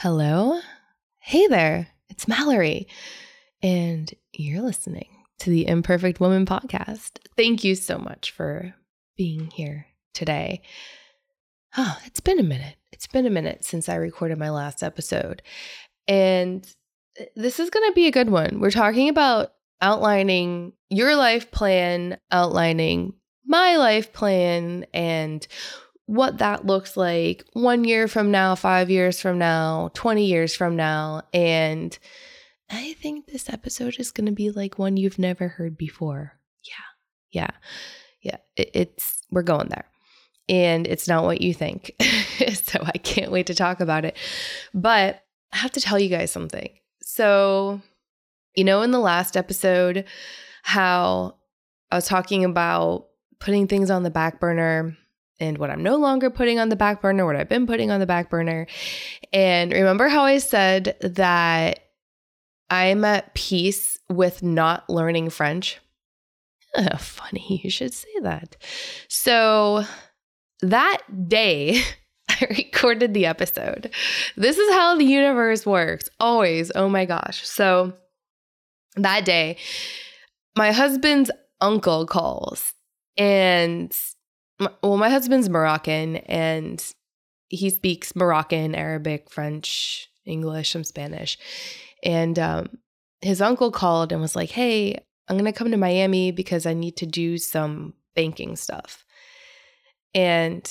Hello? Hey there, it's Mallory, and you're listening to the Imperfect Woman Podcast. Thank you so much for being here today. Oh, it's been a minute. It's been a minute since I recorded my last episode, and this is going to be a good one. We're talking about outlining your life plan, outlining my life plan, and what that looks like 1 year from now, 5 years from now, 20 years from now. And I think this episode is going to be like one you've never heard before. Yeah. We're going there, and it's not what you think. So I can't wait to talk about it, but I have to tell you guys something. So, you know, in the last episode, how I was talking about putting things on the back burner, and what I'm no longer putting on the back burner, what I've been putting on the back burner. And remember how I said that I'm at peace with not learning French? Oh, funny, you should say that. So that day I recorded the episode. This is how the universe works, always. Oh my gosh. So that day, my husband's uncle calls, and my husband's Moroccan, and he speaks Moroccan, Arabic, French, English, some Spanish. And his uncle called and was like, hey, I'm going to come to Miami because I need to do some banking stuff, and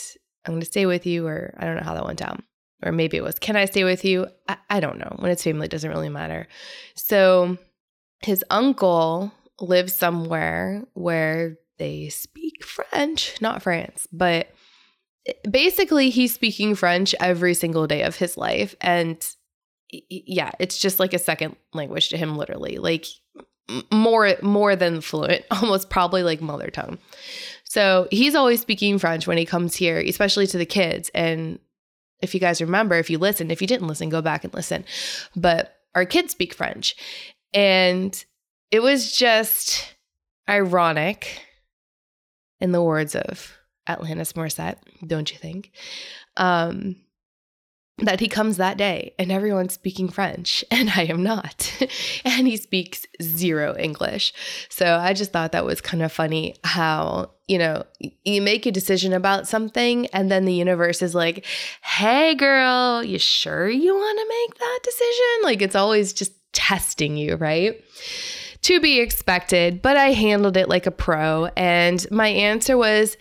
I'm going to stay with you. Or I don't know how that went down. Or maybe it was, can I stay with you? I don't know. When it's family, it doesn't really matter. So his uncle lives somewhere where they speak French, not France, but basically he's speaking French every single day of his life. And yeah, it's just like a second language to him, literally, like more than fluent, almost probably like mother tongue. So he's always speaking French when he comes here, especially to the kids. And if you guys remember, if you didn't listen, go back and listen, but our kids speak French. And it was just ironic, in the words of Alanis Morissette, don't you think? That he comes that day and everyone's speaking French and I am not. And he speaks zero English. So I just thought that was kind of funny how, you know, you make a decision about something and then the universe is like, hey girl, you sure you want to make that decision? Like, it's always just testing you, right? To be expected, but I handled it like a pro. And my answer was,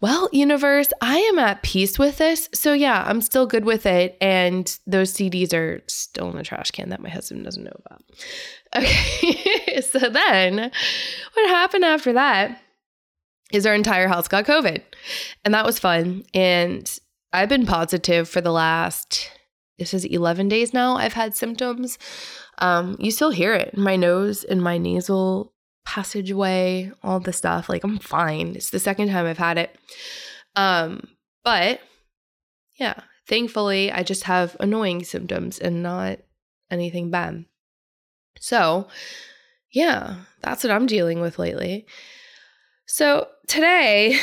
well, universe, I am at peace with this. So yeah, I'm still good with it. And those CDs are still in the trash can that my husband doesn't know about. Okay. So then what happened after that is our entire house got COVID. And that was fun. And I've been positive for the last, this is 11 days now. I've had symptoms. You still hear it in my nose and my nasal passageway, all the stuff. Like, I'm fine. It's the second time I've had it. But yeah, thankfully I just have annoying symptoms and not anything bad. So yeah, that's what I'm dealing with lately. So today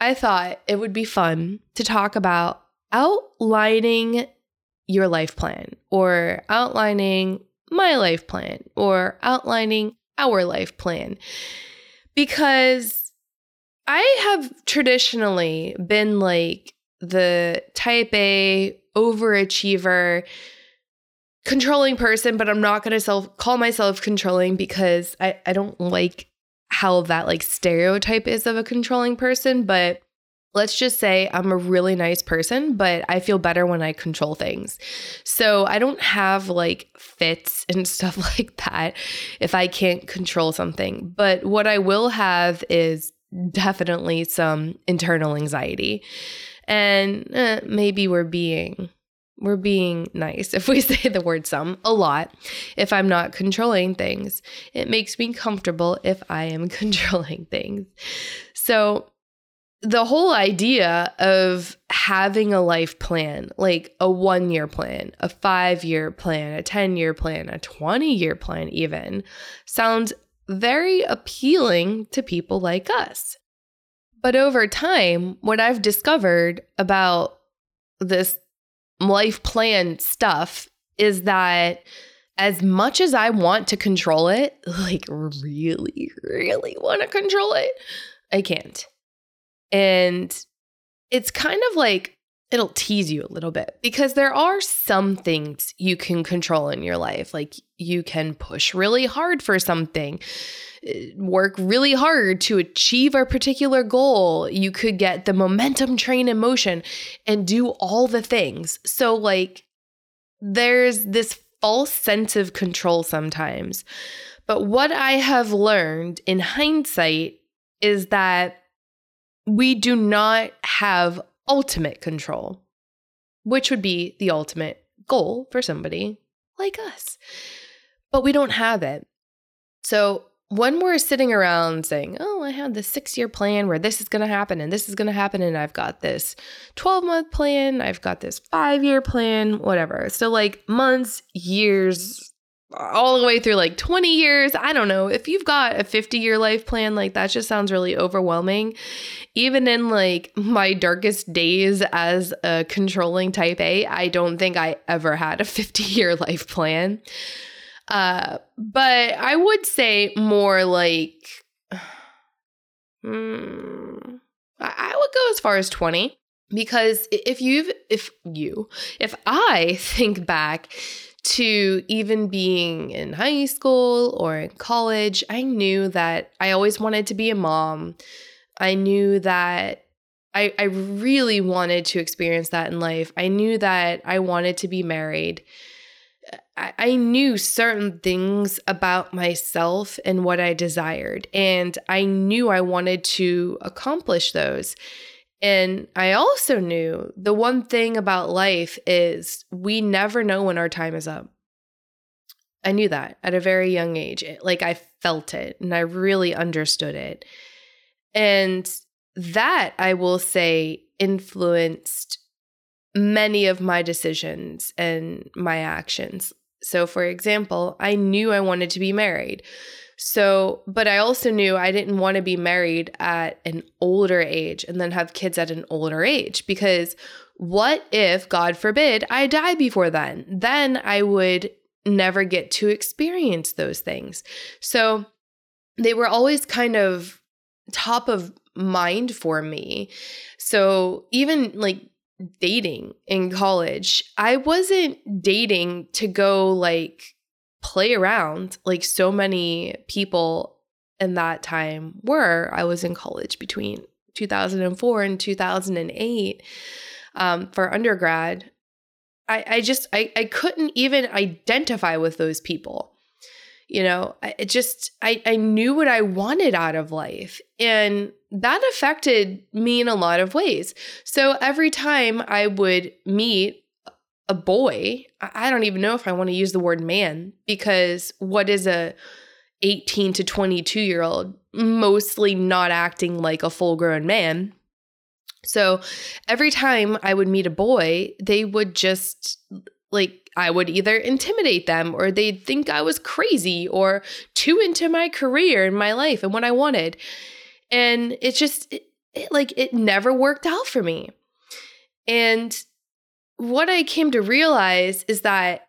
I thought it would be fun to talk about outlining your life plan, or outlining my life plan, or outlining our life plan, because I have traditionally been like the type A overachiever controlling person, but I'm not going to call myself controlling because I don't like how that like stereotype is of a controlling person, but let's just say I'm a really nice person, but I feel better when I control things. So I don't have like fits and stuff like that if I can't control something. But what I will have is definitely some internal anxiety. And maybe we're being nice if we say the word some a lot. If I'm not controlling things, it makes me comfortable if I am controlling things. So the whole idea of having a life plan, like a 1 year plan, a 5 year plan, a 10 year plan, a 20 year plan even, sounds very appealing to people like us. But over time, what I've discovered about this life plan stuff is that as much as I want to control it, like really, really want to control it, I can't. And it's kind of like, it'll tease you a little bit because there are some things you can control in your life. Like you can push really hard for something, work really hard to achieve a particular goal. You could get the momentum train in motion and do all the things. So like there's this false sense of control sometimes. But what I have learned in hindsight is that we do not have ultimate control, which would be the ultimate goal for somebody like us. But we don't have it. So when we're sitting around saying, oh, I have this 6-year plan where this is going to happen and this is going to happen, and I've got this 12-month plan, I've got this 5-year plan, whatever. So like months, years, all the way through like 20 years. I don't know. If you've got a 50-year life plan, like that just sounds really overwhelming. Even in like my darkest days as a controlling type A, I don't think I ever had a 50-year life plan. But I would say more like, I would go as far as 20, because if I think back to even being in high school or in college, I knew that I always wanted to be a mom. I knew that I really wanted to experience that in life. I knew that I wanted to be married. I knew certain things about myself and what I desired, and I knew I wanted to accomplish those. And I also knew the one thing about life is we never know when our time is up. I knew that at a very young age. Like I felt it and I really understood it. And that, I will say, influenced many of my decisions and my actions. So for example, I knew I wanted to be married. So, but I also knew I didn't want to be married at an older age and then have kids at an older age, because what if, God forbid, I die before then? Then I would never get to experience those things. So they were always kind of top of mind for me. So even like dating in college, I wasn't dating to go like play around like so many people in that time were. I was in college between 2004 and 2008 for undergrad. I couldn't even identify with those people. You know, I knew what I wanted out of life, and that affected me in a lot of ways. So every time I would meet a boy, I don't even know if I want to use the word man, because what is a 18 to 22-year-old mostly not acting like a full-grown man? So every time I would meet a boy, they would just like, I would either intimidate them or they'd think I was crazy or too into my career and my life and what I wanted. And it just, it never worked out for me. And what I came to realize is that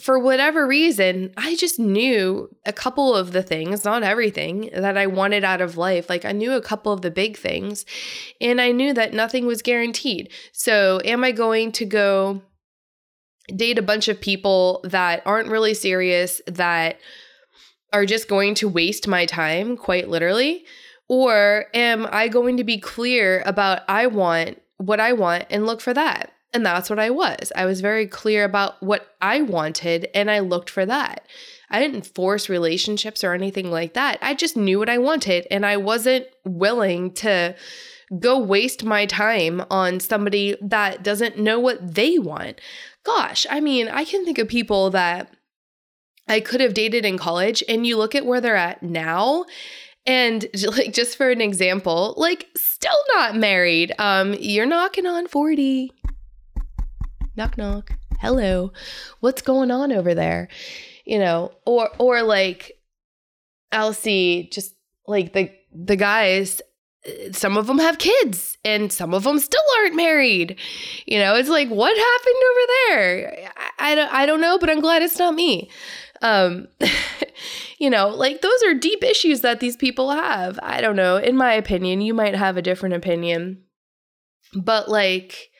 for whatever reason, I just knew a couple of the things, not everything, that I wanted out of life. Like I knew a couple of the big things, and I knew that nothing was guaranteed. So am I going to go date a bunch of people that aren't really serious, that are just going to waste my time, quite literally? Or am I going to be clear about I want what I want and look for that? And that's what I was. I was very clear about what I wanted, and I looked for that. I didn't force relationships or anything like that. I just knew what I wanted, and I wasn't willing to go waste my time on somebody that doesn't know what they want. Gosh, I mean, I can think of people that I could have dated in college, and you look at where they're at now. And like, just for an example, like still not married. You're knocking on 40. Knock, knock. Hello. What's going on over there? You know, or like I'll see just like the guys some of them have kids and some of them still aren't married. You know, it's like, what happened over there? I don't know, but I'm glad it's not me. You know, like those are deep issues that these people have. I don't know. In my opinion, you might have a different opinion, but like,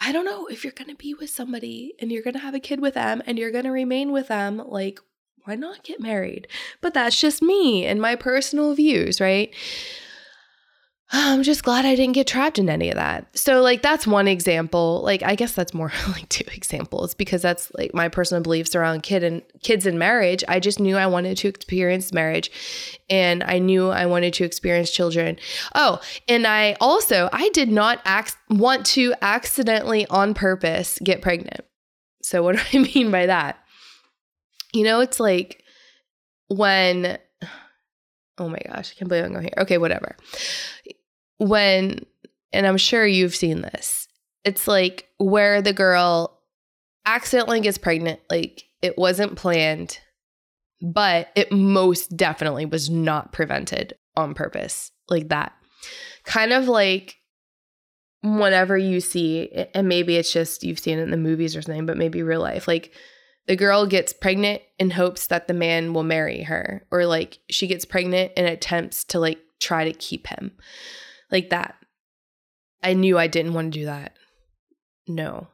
I don't know, if you're going to be with somebody and you're going to have a kid with them and you're going to remain with them, like, why not get married? But that's just me and my personal views, right? I'm just glad I didn't get trapped in any of that. So like, that's one example. Like, I guess that's more like two examples, because that's like my personal beliefs around kids and marriage. I just knew I wanted to experience marriage and I knew I wanted to experience children. Oh, and I did not want to accidentally on purpose get pregnant. So what do I mean by that? You know, it's like when, oh my gosh, I can't believe I'm going here. Okay, whatever. When, and I'm sure you've seen this, it's like where the girl accidentally gets pregnant, like it wasn't planned, but it most definitely was not prevented on purpose, like that. Kind of like whenever you see, and maybe it's just you've seen it in the movies or something, but maybe real life, like the girl gets pregnant in hopes that the man will marry her, or like she gets pregnant and attempts to like try to keep him. Like that. I knew I didn't want to do that. No.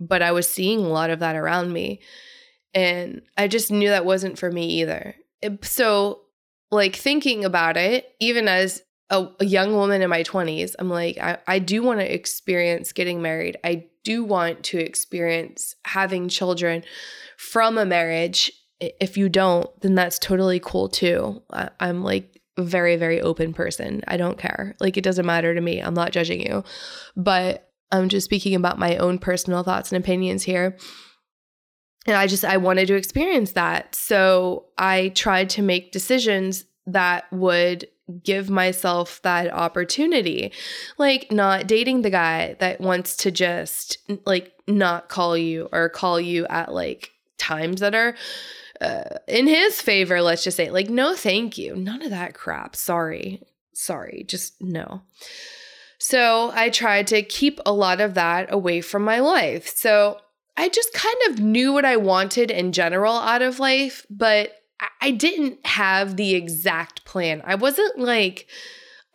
But I was seeing a lot of that around me. And I just knew that wasn't for me either. So like thinking about it, even as a young woman in my 20s, I'm like, I do want to experience getting married. I do want to experience having children from a marriage. If you don't, then that's totally cool too. I'm like, very, very open person. I don't care. Like, it doesn't matter to me. I'm not judging you, but I'm just speaking about my own personal thoughts and opinions here. And I wanted to experience that. So I tried to make decisions that would give myself that opportunity, like not dating the guy that wants to just like not call you or call you at like times that are in his favor, let's just say. Like, no, thank you. None of that crap. Sorry. Just no. So I tried to keep a lot of that away from my life. So I just kind of knew what I wanted in general out of life, but I didn't have the exact plan. I wasn't like,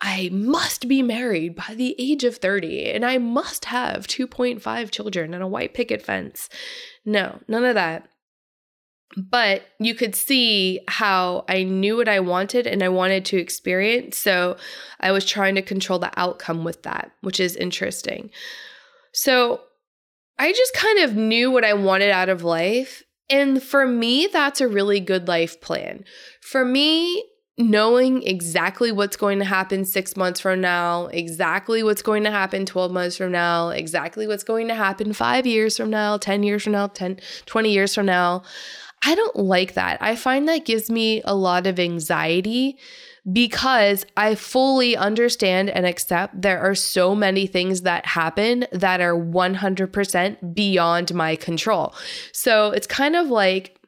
I must be married by the age of 30 and I must have 2.5 children and a white picket fence. No, none of that. But you could see how I knew what I wanted and I wanted to experience. So I was trying to control the outcome with that, which is interesting. So I just kind of knew what I wanted out of life. And for me, that's a really good life plan. For me, knowing exactly what's going to happen 6 months from now, exactly what's going to happen 12 months from now, exactly what's going to happen 5 years from now, 10 years from now, 20 years from now, I don't like that. I find that gives me a lot of anxiety because I fully understand and accept there are so many things that happen that are 100% beyond my control. So it's kind of like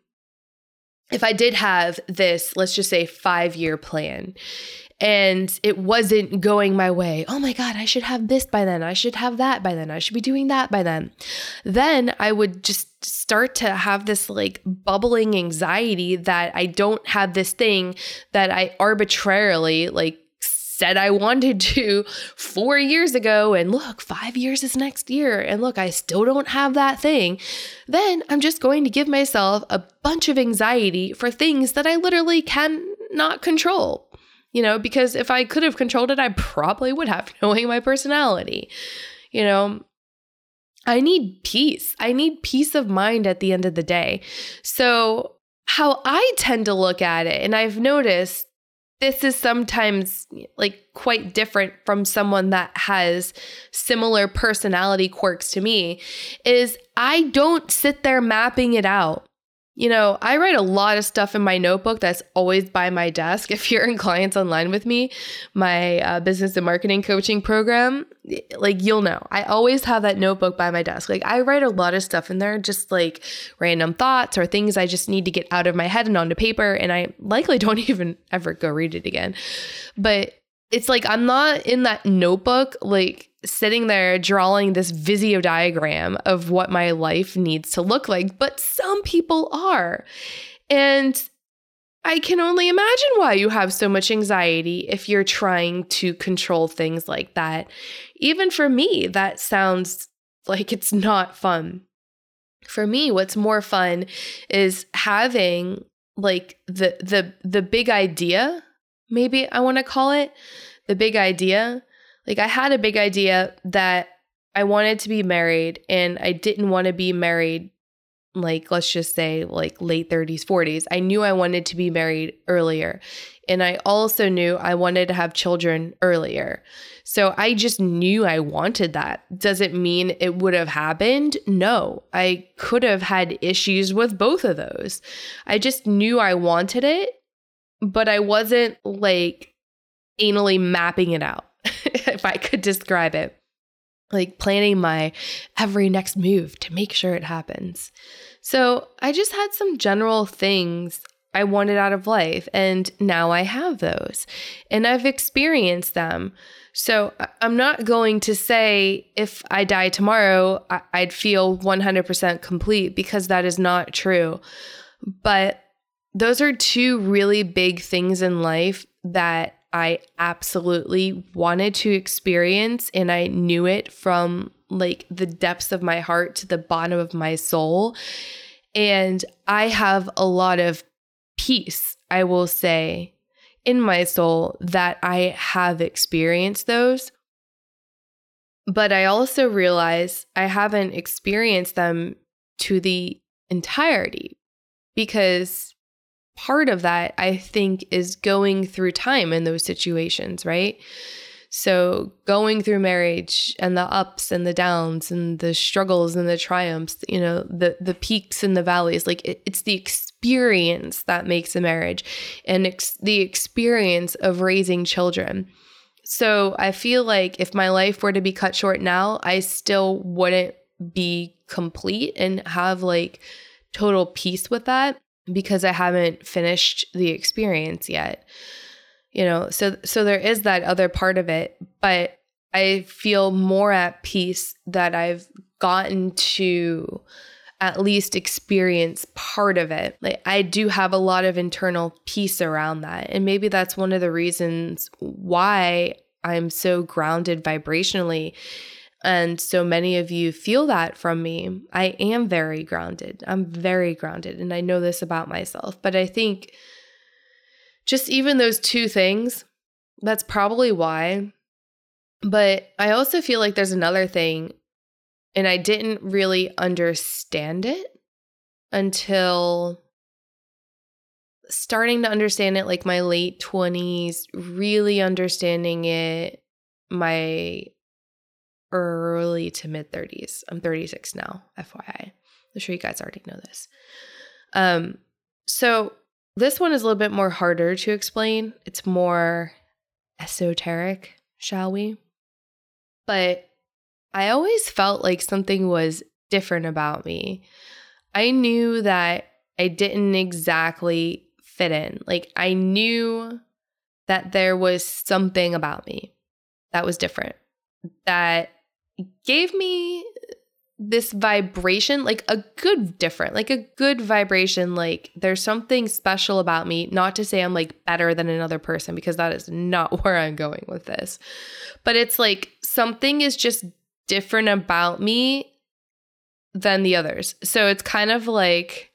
if I did have this, let's just say 5-year plan, and it wasn't going my way. Oh my God, I should have this by then. I should have that by then. I should be doing that by then. Then I would just start to have this like bubbling anxiety that I don't have this thing that I arbitrarily like said I wanted to 4 years ago. And look, 5 years is next year. And look, I still don't have that thing. Then I'm just going to give myself a bunch of anxiety for things that I literally cannot control. You know, because if I could have controlled it, I probably would have, knowing my personality. You know, I need peace. I need peace of mind at the end of the day. So how I tend to look at it, and I've noticed this is sometimes like quite different from someone that has similar personality quirks to me, is I don't sit there mapping it out. You know, I write a lot of stuff in my notebook that's always by my desk. If you're in Clients Online with me, my business and marketing coaching program, like you'll know, I always have that notebook by my desk. Like I write a lot of stuff in there, just like random thoughts or things I just need to get out of my head and onto paper. And I likely don't even ever go read it again. But it's like I'm not in that notebook, like sitting there drawing this Visio diagram of what my life needs to look like, but some people are. And I can only imagine why you have so much anxiety if you're trying to control things like that. Even for me, that sounds like it's not fun. For me, what's more fun is having like the big idea, maybe I want to call it, the big idea. Like I had a big idea that I wanted to be married, and I didn't want to be married like, let's just say like late 30s, 40s. I knew I wanted to be married earlier. And I also knew I wanted to have children earlier. So I just knew I wanted that. Does it mean it would have happened? No, I could have had issues with both of those. I just knew I wanted it, but I wasn't like anally mapping it out, if I could describe it. Like planning my every next move to make sure it happens. So I just had some general things I wanted out of life, and now I have those and I've experienced them. So I'm not going to say if I die tomorrow, I'd feel 100% complete, because that is not true. But those are two really big things in life that I absolutely wanted to experience, and I knew it from like the depths of my heart to the bottom of my soul. And I have a lot of peace, I will say, in my soul that I have experienced those. But I also realize I haven't experienced them to the entirety, because part of that, I think, is going through time in those situations, right? So going through marriage and the ups and the downs and the struggles and the triumphs, you know, the peaks and the valleys, like it's the experience that makes a marriage, and the experience of raising children. So I feel like if my life were to be cut short now, I still wouldn't be complete and have like total peace with that, because I haven't finished the experience yet, you know, so there is that other part of it, but I feel more at peace that I've gotten to at least experience part of it. Like I do have a lot of internal peace around that. And maybe that's one of the reasons why I'm so grounded vibrationally. And so many of you feel that from me. I am very grounded. I'm very grounded. And I know this about myself. But I think just even those two things, that's probably why. But I also feel like there's another thing, and I didn't really understand it until starting to understand it like my late 20s, really understanding it my early to mid 30s. I'm 36 now, FYI. I'm sure you guys already know this. So this one is a little bit more harder to explain. It's more esoteric, shall we? But I always felt like something was different about me. I knew that I didn't exactly fit in. Like I knew that there was something about me that was different, that gave me this vibration, like a good different, like a good vibration. Like there's something special about me, not to say I'm like better than another person, because that is not where I'm going with this. But it's like something is just different about me than the others. So it's kind of like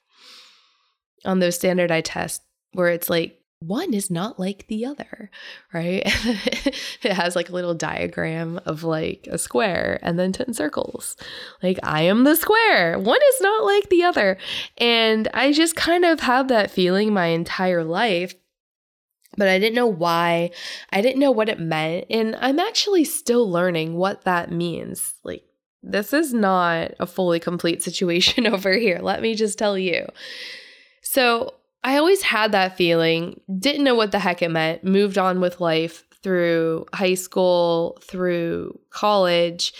on those standardized tests where it's like, one is not like the other, right? It has like a little diagram of like a square and then 10 circles. Like I am the square. One is not like the other. And I just kind of have that feeling my entire life, but I didn't know why. I didn't know what it meant. And I'm actually still learning what that means. Like this is not a fully complete situation over here. Let me just tell you. So I always had that feeling, didn't know what the heck it meant, moved on with life through high school, through college,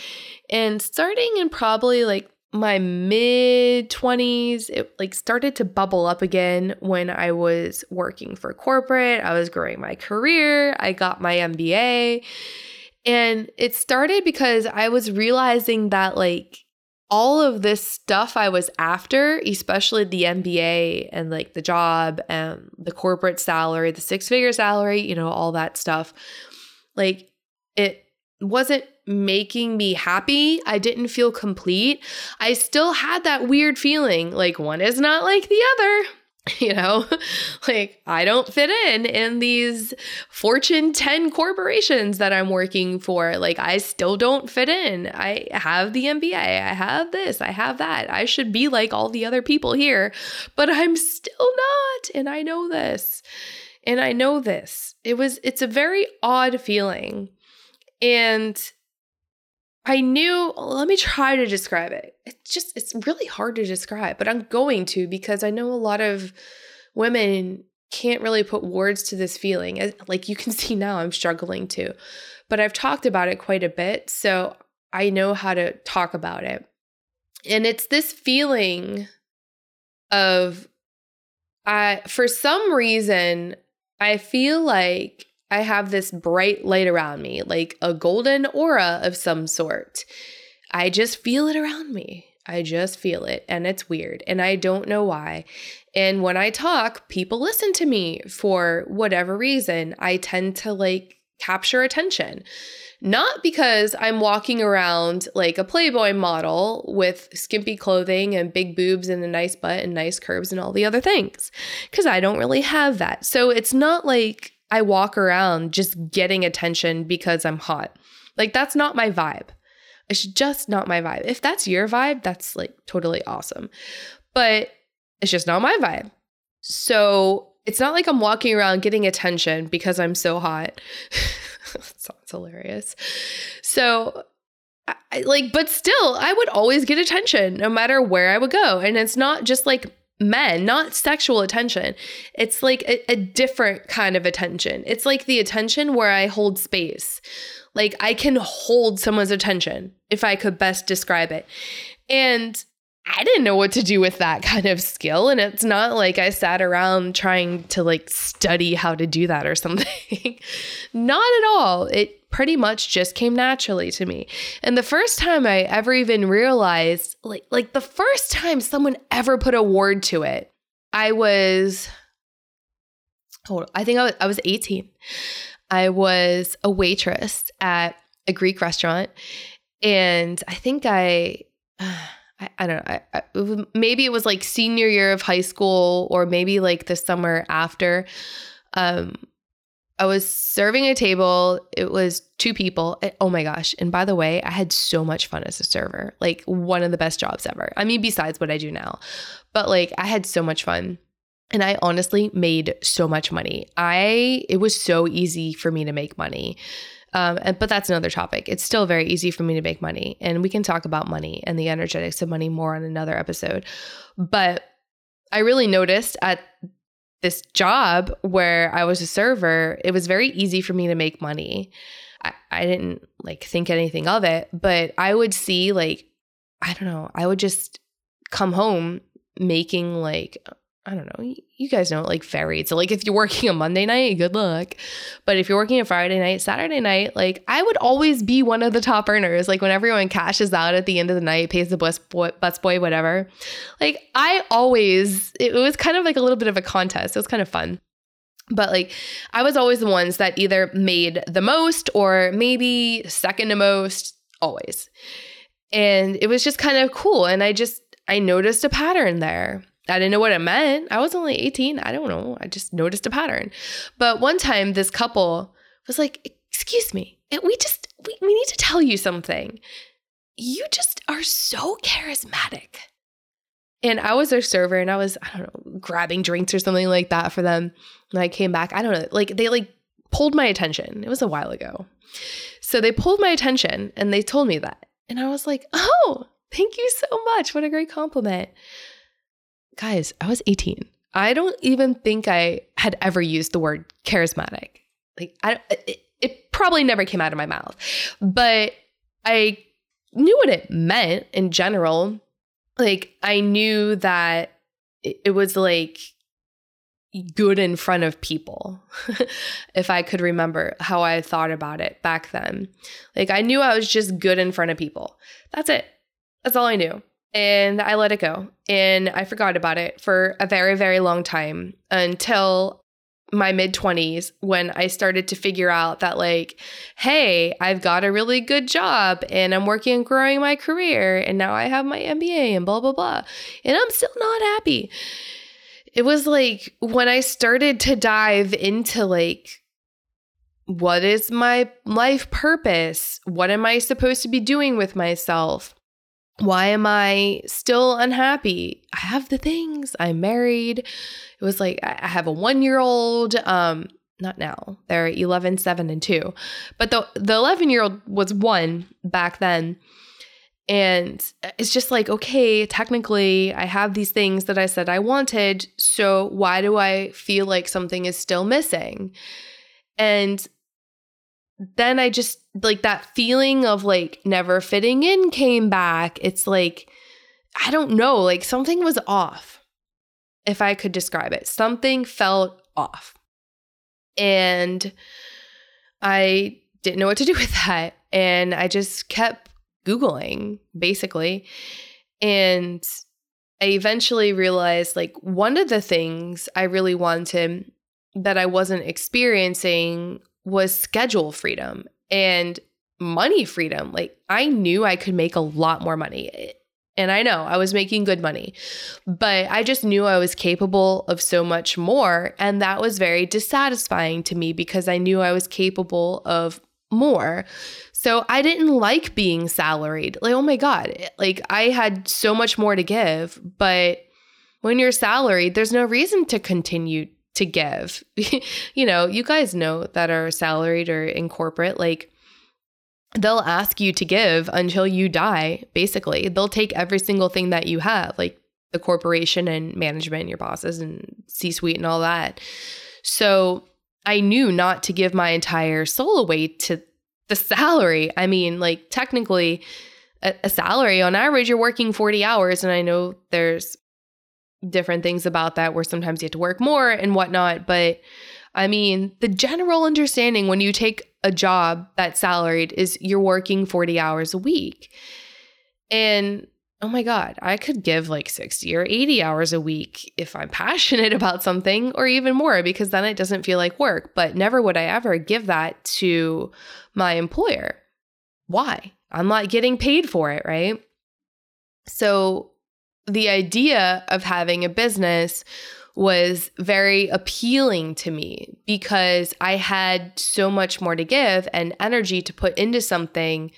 and starting in probably like my mid-20s, it like started to bubble up again when I was working for corporate. I was growing my career. I got my MBA. And it started because I was realizing that like all of this stuff I was after, especially the MBA and like the job and the corporate salary, the six-figure salary, you know, all that stuff, like it wasn't making me happy. I didn't feel complete. I still had that weird feeling like one is not like the other, you know, like I don't fit in these Fortune 10 corporations that I'm working for. Like I still don't fit in. I have the MBA. I have this. I have that. I should be like all the other people here, but I'm still not. And I know this. It's a very odd feeling. And I knew, let me try to describe it. It's really hard to describe, but I'm going to because I know a lot of women can't really put words to this feeling. Like you can see now I'm struggling too, but I've talked about it quite a bit. So I know how to talk about it. And it's this feeling of, for some reason, I feel like I have this bright light around me, like a golden aura of some sort. I just feel it around me. I just feel it. And it's weird. And I don't know why. And when I talk, people listen to me for whatever reason. I tend to like capture attention. Not because I'm walking around like a Playboy model with skimpy clothing and big boobs and a nice butt and nice curves and all the other things, because I don't really have that. So it's not like I walk around just getting attention because I'm hot. Like that's not my vibe. It's just not my vibe. If that's your vibe, that's like totally awesome. But it's just not my vibe. So it's not like I'm walking around getting attention because I'm so hot. That sounds hilarious. So I like, but still I would always get attention no matter where I would go. And it's not just like men, not sexual attention. It's like a different kind of attention. It's like the attention where I hold space. Like I can hold someone's attention if I could best describe it. And I didn't know what to do with that kind of skill. And it's not like I sat around trying to like study how to do that or something. Not at all. It pretty much just came naturally to me. And the first time I ever even realized, like the first time someone ever put a word to it, I was 18. I was a waitress at a Greek restaurant. And I think I don't know. Maybe it was like senior year of high school or maybe like the summer after. I was serving a table. It was 2 people. Oh my gosh. And by the way, I had so much fun as a server. Like one of the best jobs ever. I mean, besides what I do now. But like I had so much fun. And I honestly made so much money. It was so easy for me to make money. But that's another topic. It's still very easy for me to make money. And we can talk about money and the energetics of money more on another episode. But I really noticed at this job where I was a server, it was very easy for me to make money. I didn't like think anything of it, but I would see like, I don't know, I would just come home making like, I don't know, you guys know it like varied. So like if you're working a Monday night, good luck. But if you're working a Friday night, Saturday night, like I would always be one of the top earners. Like when everyone cashes out at the end of the night, pays the busboy, whatever. Like it was kind of like a little bit of a contest. It was kind of fun. But like I was always the ones that either made the most or maybe second to most always. And it was just kind of cool. And I noticed a pattern there. I didn't know what it meant. I was only 18. I don't know. I just noticed a pattern. But one time this couple was like, excuse me, we need to tell you something. You just are so charismatic. And I was their server and I was, grabbing drinks or something like that for them. And I came back. I don't know. Like they like pulled my attention. It was a while ago. So they pulled my attention and they told me that. And I was like, oh, thank you so much. What a great compliment. Guys, I was 18. I don't even think I had ever used the word charismatic. Like it probably never came out of my mouth, but I knew what it meant in general. like, I knew that it was like good in front of people, if I could remember how I thought about it back then. Like, I knew I was just good in front of people. That's it. That's all I knew. And I let it go. And I forgot about it for a very, very long time until my mid-20s, when I started to figure out that, like, hey, I've got a really good job and I'm working and growing my career, and now I have my MBA and blah, blah, blah, and I'm still not happy. It was like when I started to dive into, like, what is my life purpose? What am I supposed to be doing with myself? Why am I still unhappy? I have the things. I'm married. It was like, I have a 1-year-old. Not now. They're 11, 7, and 2. But the 11-year-old was 1 back then. And it's just like, okay, technically I have these things that I said I wanted. So why do I feel like something is still missing? And then I just, like, that feeling of, like, never fitting in came back. It's like, I don't know, like, something was off, if I could describe it. Something felt off. And I didn't know what to do with that. And I just kept Googling, basically. And I eventually realized, like, one of the things I really wanted that I wasn't experiencing was schedule freedom and money freedom. Like, I knew I could make a lot more money, and I know I was making good money, but I just knew I was capable of so much more. And that was very dissatisfying to me because I knew I was capable of more. So I didn't like being salaried. Like, oh my God, like, I had so much more to give, but when you're salaried, there's no reason to continue to give. You know, you guys know that are salaried or in corporate, like, they'll ask you to give until you die, basically. They'll take every single thing that you have, like the corporation and management and your bosses and C-suite and all that. So I knew not to give my entire soul away to the salary. I mean, like, technically a salary on average, you're working 40 hours. And I know there's different things about that where sometimes you have to work more and whatnot. But I mean, the general understanding when you take a job that's salaried is you're working 40 hours a week. And oh my God, I could give like 60 or 80 hours a week if I'm passionate about something, or even more, because then it doesn't feel like work. But never would I ever give that to my employer. Why? I'm not getting paid for it, right? So the idea of having a business was very appealing to me because I had so much more to give and energy to put into something,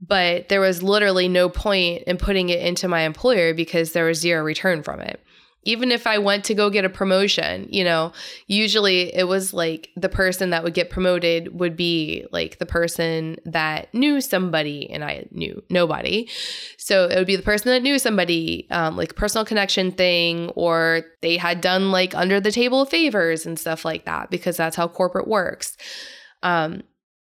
but there was literally no point in putting it into my employer because there was zero return from it. Even if I went to go get a promotion, you know, usually it was like the person that would get promoted would be like the person that knew somebody, and I knew nobody. So it would be the person that knew somebody, like personal connection thing, or they had done like under the table favors and stuff like that, because that's how corporate works.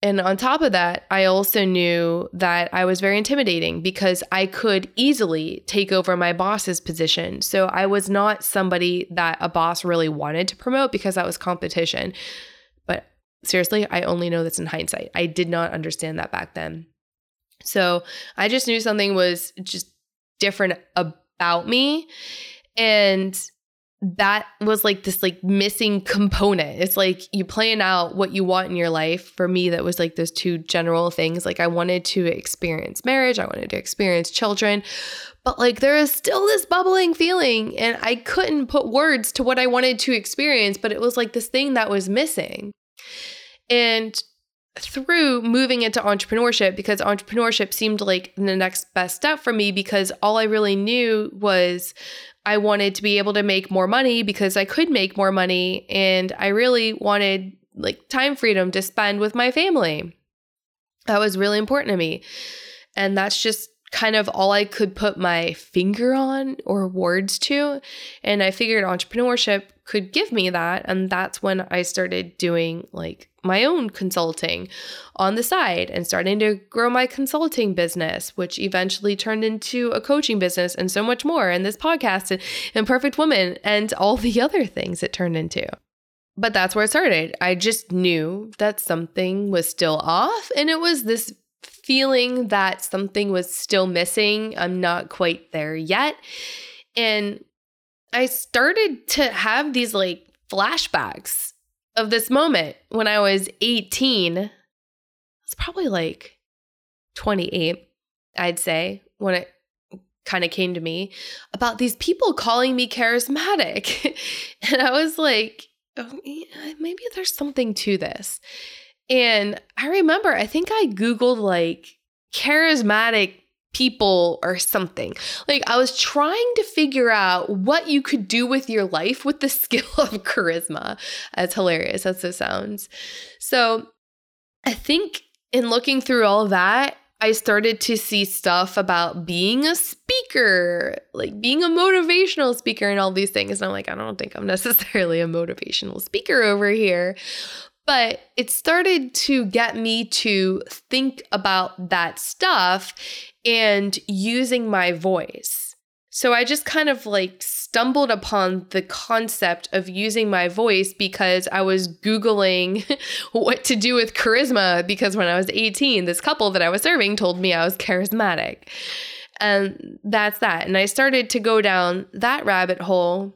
And on top of that, I also knew that I was very intimidating because I could easily take over my boss's position. So I was not somebody that a boss really wanted to promote because that was competition. But seriously, I only know this in hindsight. I did not understand that back then. So I just knew something was just different about me. And that was like this like missing component. It's like you plan out what you want in your life. For me, that was like those two general things. Like I wanted to experience marriage. I wanted to experience children. But like there is still this bubbling feeling, and I couldn't put words to what I wanted to experience, but it was like this thing that was missing. And through moving into entrepreneurship, because entrepreneurship seemed like the next best step for me, because all I really knew was I wanted to be able to make more money because I could make more money, and I really wanted like time freedom to spend with my family. That was really important to me. And that's just kind of all I could put my finger on or words to. And I figured entrepreneurship could give me that. And that's when I started doing like my own consulting on the side and starting to grow my consulting business, which eventually turned into a coaching business and so much more. And this podcast and Imperfect Woman and all the other things it turned into. But that's where it started. I just knew that something was still off, and it was this feeling that something was still missing. I'm not quite there yet. And I started to have these like flashbacks of this moment when I was 18. It's probably like 28, I'd say, when it kind of came to me about these people calling me charismatic. And I was like, oh, maybe there's something to this. And I remember, I think I Googled like charismatic people or something. Like I was trying to figure out what you could do with your life with the skill of charisma, as hilarious as this sounds. So I think in looking through all that, I started to see stuff about being a speaker, like being a motivational speaker and all these things. And I'm like, I don't think I'm necessarily a motivational speaker over here. But it started to get me to think about that stuff and using my voice. So I just kind of like stumbled upon the concept of using my voice because I was Googling what to do with charisma, because when I was 18, this couple that I was serving told me I was charismatic. And that's that. And I started to go down that rabbit hole,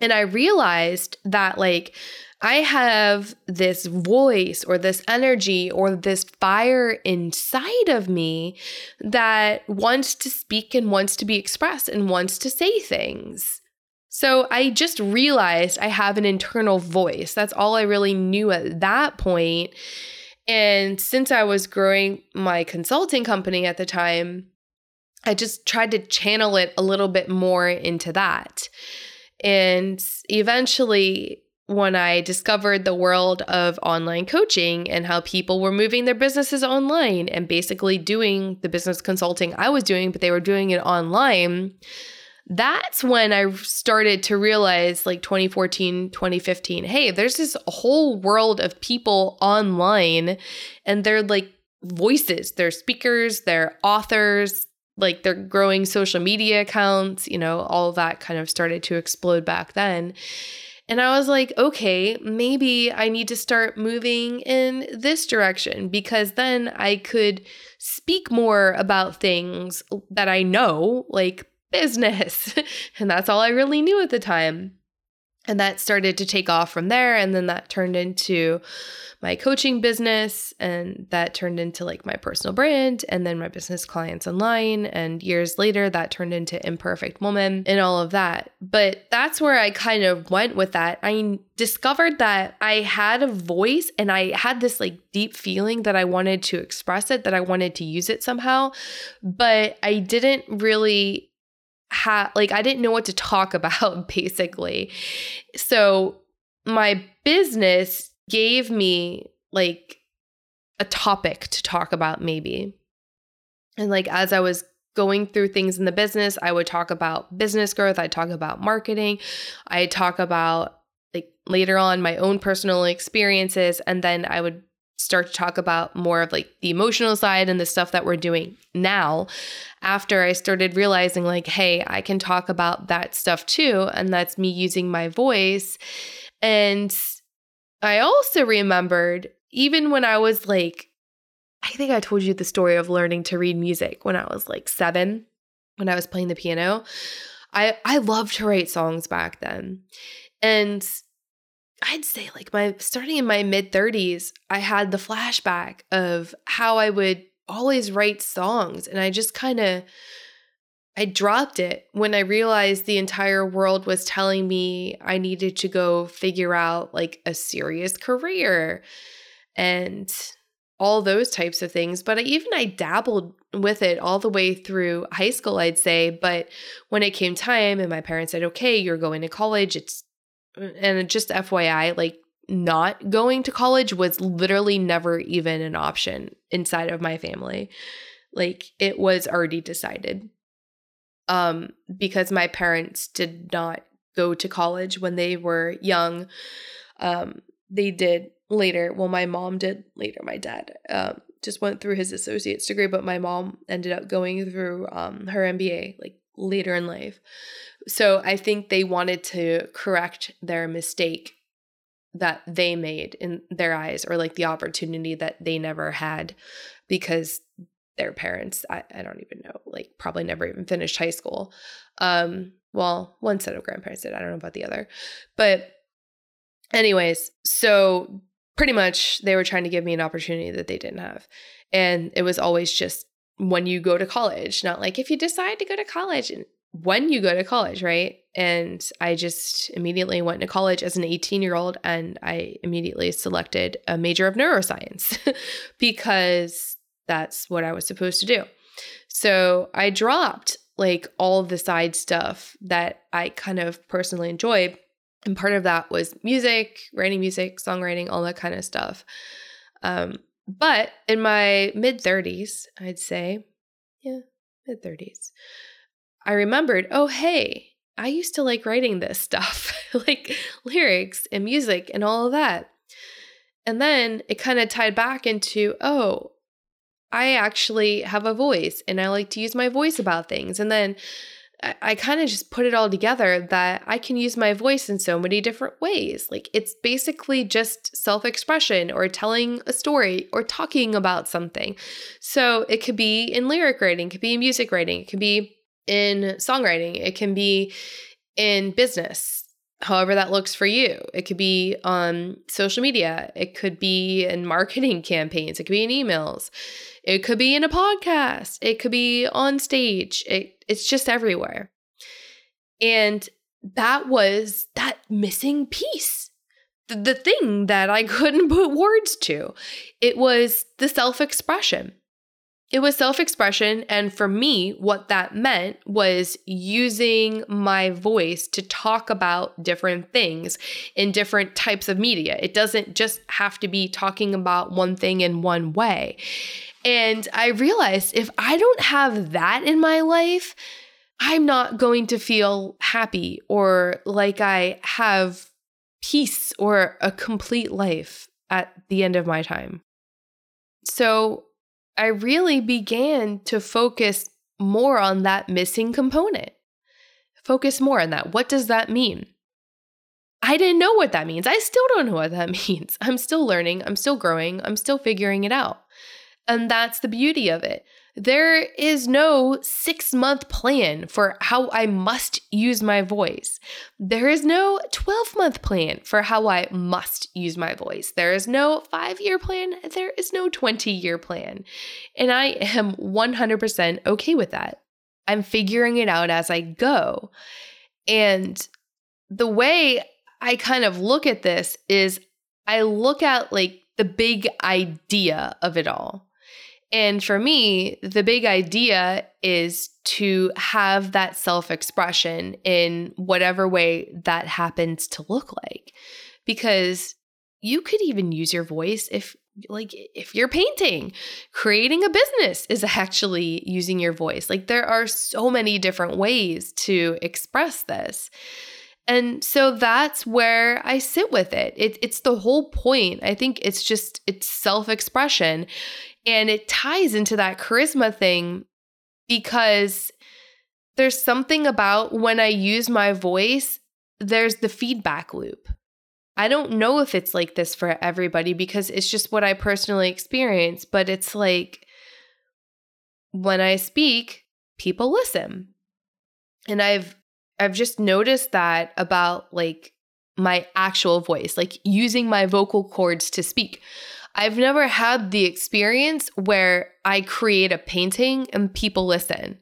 and I realized that like I have this voice or this energy or this fire inside of me that wants to speak and wants to be expressed and wants to say things. So I just realized I have an internal voice. That's all I really knew at that point. And since I was growing my consulting company at the time, I just tried to channel it a little bit more into that. And eventually, when I discovered the world of online coaching and how people were moving their businesses online and basically doing the business consulting I was doing, but they were doing it online, that's when I started to realize, like 2014, 2015, hey, there's this whole world of people online, and they're like voices, they're speakers, they're authors, like they're growing social media accounts, you know, all of that kind of started to explode back then. And I was like, okay, maybe I need to start moving in this direction, because then I could speak more about things that I know, like business. And that's all I really knew at the time. And that started to take off from there. And then that turned into my coaching business, and that turned into like my personal brand, and then my business Clients Online. And years later, that turned into Imperfect Woman and all of that. But that's where I kind of went with that. I discovered that I had a voice, and I had this like deep feeling that I wanted to express it, that I wanted to use it somehow. But I didn't really I didn't know what to talk about, basically. So my business gave me like a topic to talk about, maybe. And like as I was going through things in the business, I would talk about business growth, I'd talk about marketing, I'd talk about like later on my own personal experiences, and then I would start to talk about more of like the emotional side and the stuff that we're doing now, after I started realizing like, hey, I can talk about that stuff too. And that's me using my voice. And I also remembered, even when I was like, I think I told you the story of learning to read music when I was like 7, when I was playing the piano. I loved to write songs back then. And I'd say like starting in my mid 30s, I had the flashback of how I would always write songs. And I just kind of, I dropped it when I realized the entire world was telling me I needed to go figure out like a serious career and all those types of things. But I dabbled with it all the way through high school, I'd say. But when it came time and my parents said, okay, you're going to college, and just FYI, like not going to college was literally never even an option inside of my family. Like, it was already decided. Because my parents did not go to college when they were young. They did later. Well, my mom did later. My dad just went through his associate's degree, but my mom ended up going through her MBA like later in life. So I think they wanted to correct their mistake that they made in their eyes, or like the opportunity that they never had because their parents, I don't even know, like probably never even finished high school. Well, one set of grandparents did. I don't know about the other. But anyways, so pretty much they were trying to give me an opportunity that they didn't have. And it was always just when you go to college, not like if you decide to go to college, and when you go to college, right? And I just immediately went to college as an 18-year-old, and I immediately selected a major of neuroscience because that's what I was supposed to do. So I dropped like all the side stuff that I kind of personally enjoyed. And part of that was music, writing music, songwriting, all that kind of stuff. But in my mid-30s, I'd say, mid-30s, I remembered, oh, hey, I used to like writing this stuff, like lyrics and music and all of that. And then it kind of tied back into, oh, I actually have a voice and I like to use my voice about things. And then I kind of just put it all together that I can use my voice in so many different ways. Like, it's basically just self-expression or telling a story or talking about something. So it could be in lyric writing, it could be in music writing, it could be in songwriting, it can be in business, however that looks for you. It could be on social media. It could be in marketing campaigns. It could be in emails. It could be in a podcast. It could be on stage. It's just everywhere. And that was that missing piece, the thing that I couldn't put words to. It was the self-expression. It was self-expression, and for me, what that meant was using my voice to talk about different things in different types of media. It doesn't just have to be talking about one thing in one way. And I realized if I don't have that in my life, I'm not going to feel happy or like I have peace or a complete life at the end of my time. So I really began to focus more on that missing component. Focus more on that. What does that mean? I didn't know what that means. I still don't know what that means. I'm still learning. I'm still growing. I'm still figuring it out. And that's the beauty of it. There is no 6-month plan for how I must use my voice. There is no 12-month plan for how I must use my voice. There is no 5-year plan. There is no 20-year plan. And I am 100% okay with that. I'm figuring it out as I go. And the way I kind of look at this is I look at like the big idea of it all. And for me, the big idea is to have that self-expression in whatever way that happens to look like. Because you could even use your voice if you're painting. Creating a business is actually using your voice. Like, there are so many different ways to express this. And so that's where I sit with it. It's the whole point. I think it's self-expression. And it ties into that charisma thing because there's something about when I use my voice, there's the feedback loop. I don't know if it's like this for everybody because it's just what I personally experience, but it's like when I speak, people listen. And I've just noticed that about like my actual voice, like using my vocal cords to speak. I've never had the experience where I create a painting and people listen,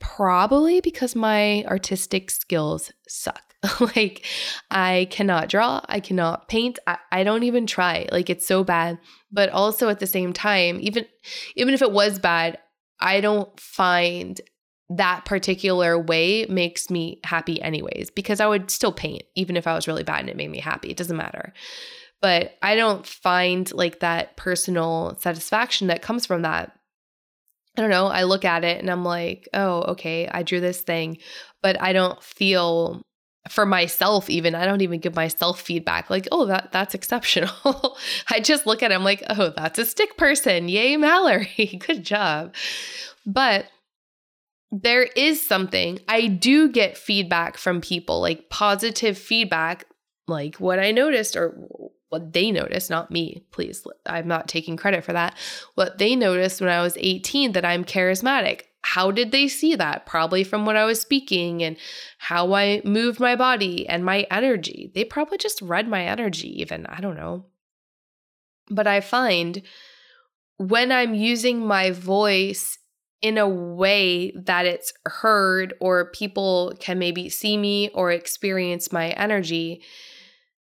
probably because my artistic skills suck. Like, I cannot draw. I cannot paint. I don't even try. Like, it's so bad. But also at the same time, even if it was bad, I don't find that particular way makes me happy anyways, because I would still paint even if I was really bad and it made me happy. It doesn't matter. But I don't find like that personal satisfaction that comes from that. I don't know, I look at it and I'm like, oh, okay, I drew this thing, but I don't feel for myself even, I don't even give myself feedback like, oh, that's exceptional. I just look at it, I'm like, oh, that's a stick person. Yay, Mallory, good job. But there is something, I do get feedback from people, like positive feedback, like what I noticed or what they noticed, not me, please. I'm not taking credit for that. What they noticed when I was 18, that I'm charismatic. How did they see that? Probably from what I was speaking and how I moved my body and my energy. They probably just read my energy even. I don't know. But I find when I'm using my voice in a way that it's heard or people can maybe see me or experience my energy,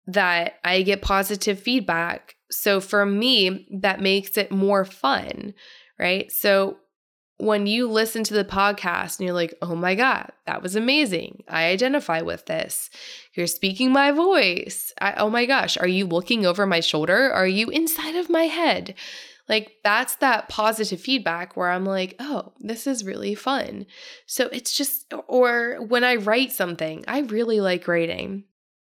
that I get positive feedback. So for me, that makes it more fun, right? So when you listen to the podcast and you're like, oh my God, that was amazing. I identify with this. You're speaking my voice. Oh my gosh, are you looking over my shoulder? Are you inside of my head? Like that's that positive feedback where I'm like, oh, this is really fun. So it's just, or when I write something, I really like writing.